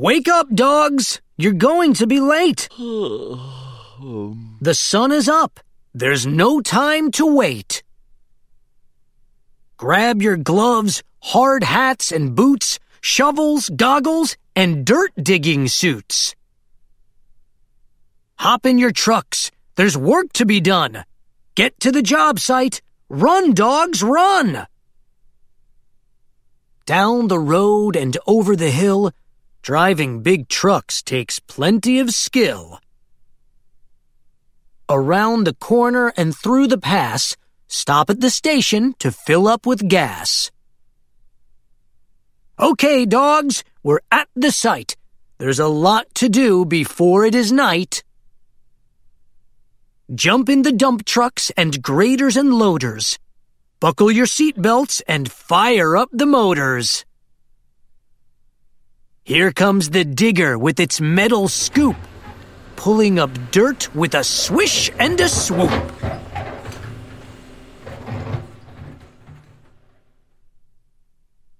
Wake up, dogs! You're going to be late! The sun is up. There's no time to wait. Grab your gloves, hard hats and boots, shovels, goggles, and dirt-digging suits. Hop in your trucks. There's work to be done. Get to the job site. Run, dogs, run! Down the road and over the hill, driving big trucks takes plenty of skill. Around the corner and through the pass, stop at the station to fill up with gas. Okay, dogs, we're at the site. There's a lot to do before it is night. Jump in the dump trucks and graders and loaders. Buckle your seatbelts and fire up the motors. Here comes the digger with its metal scoop, pulling up dirt with a swish and a swoop.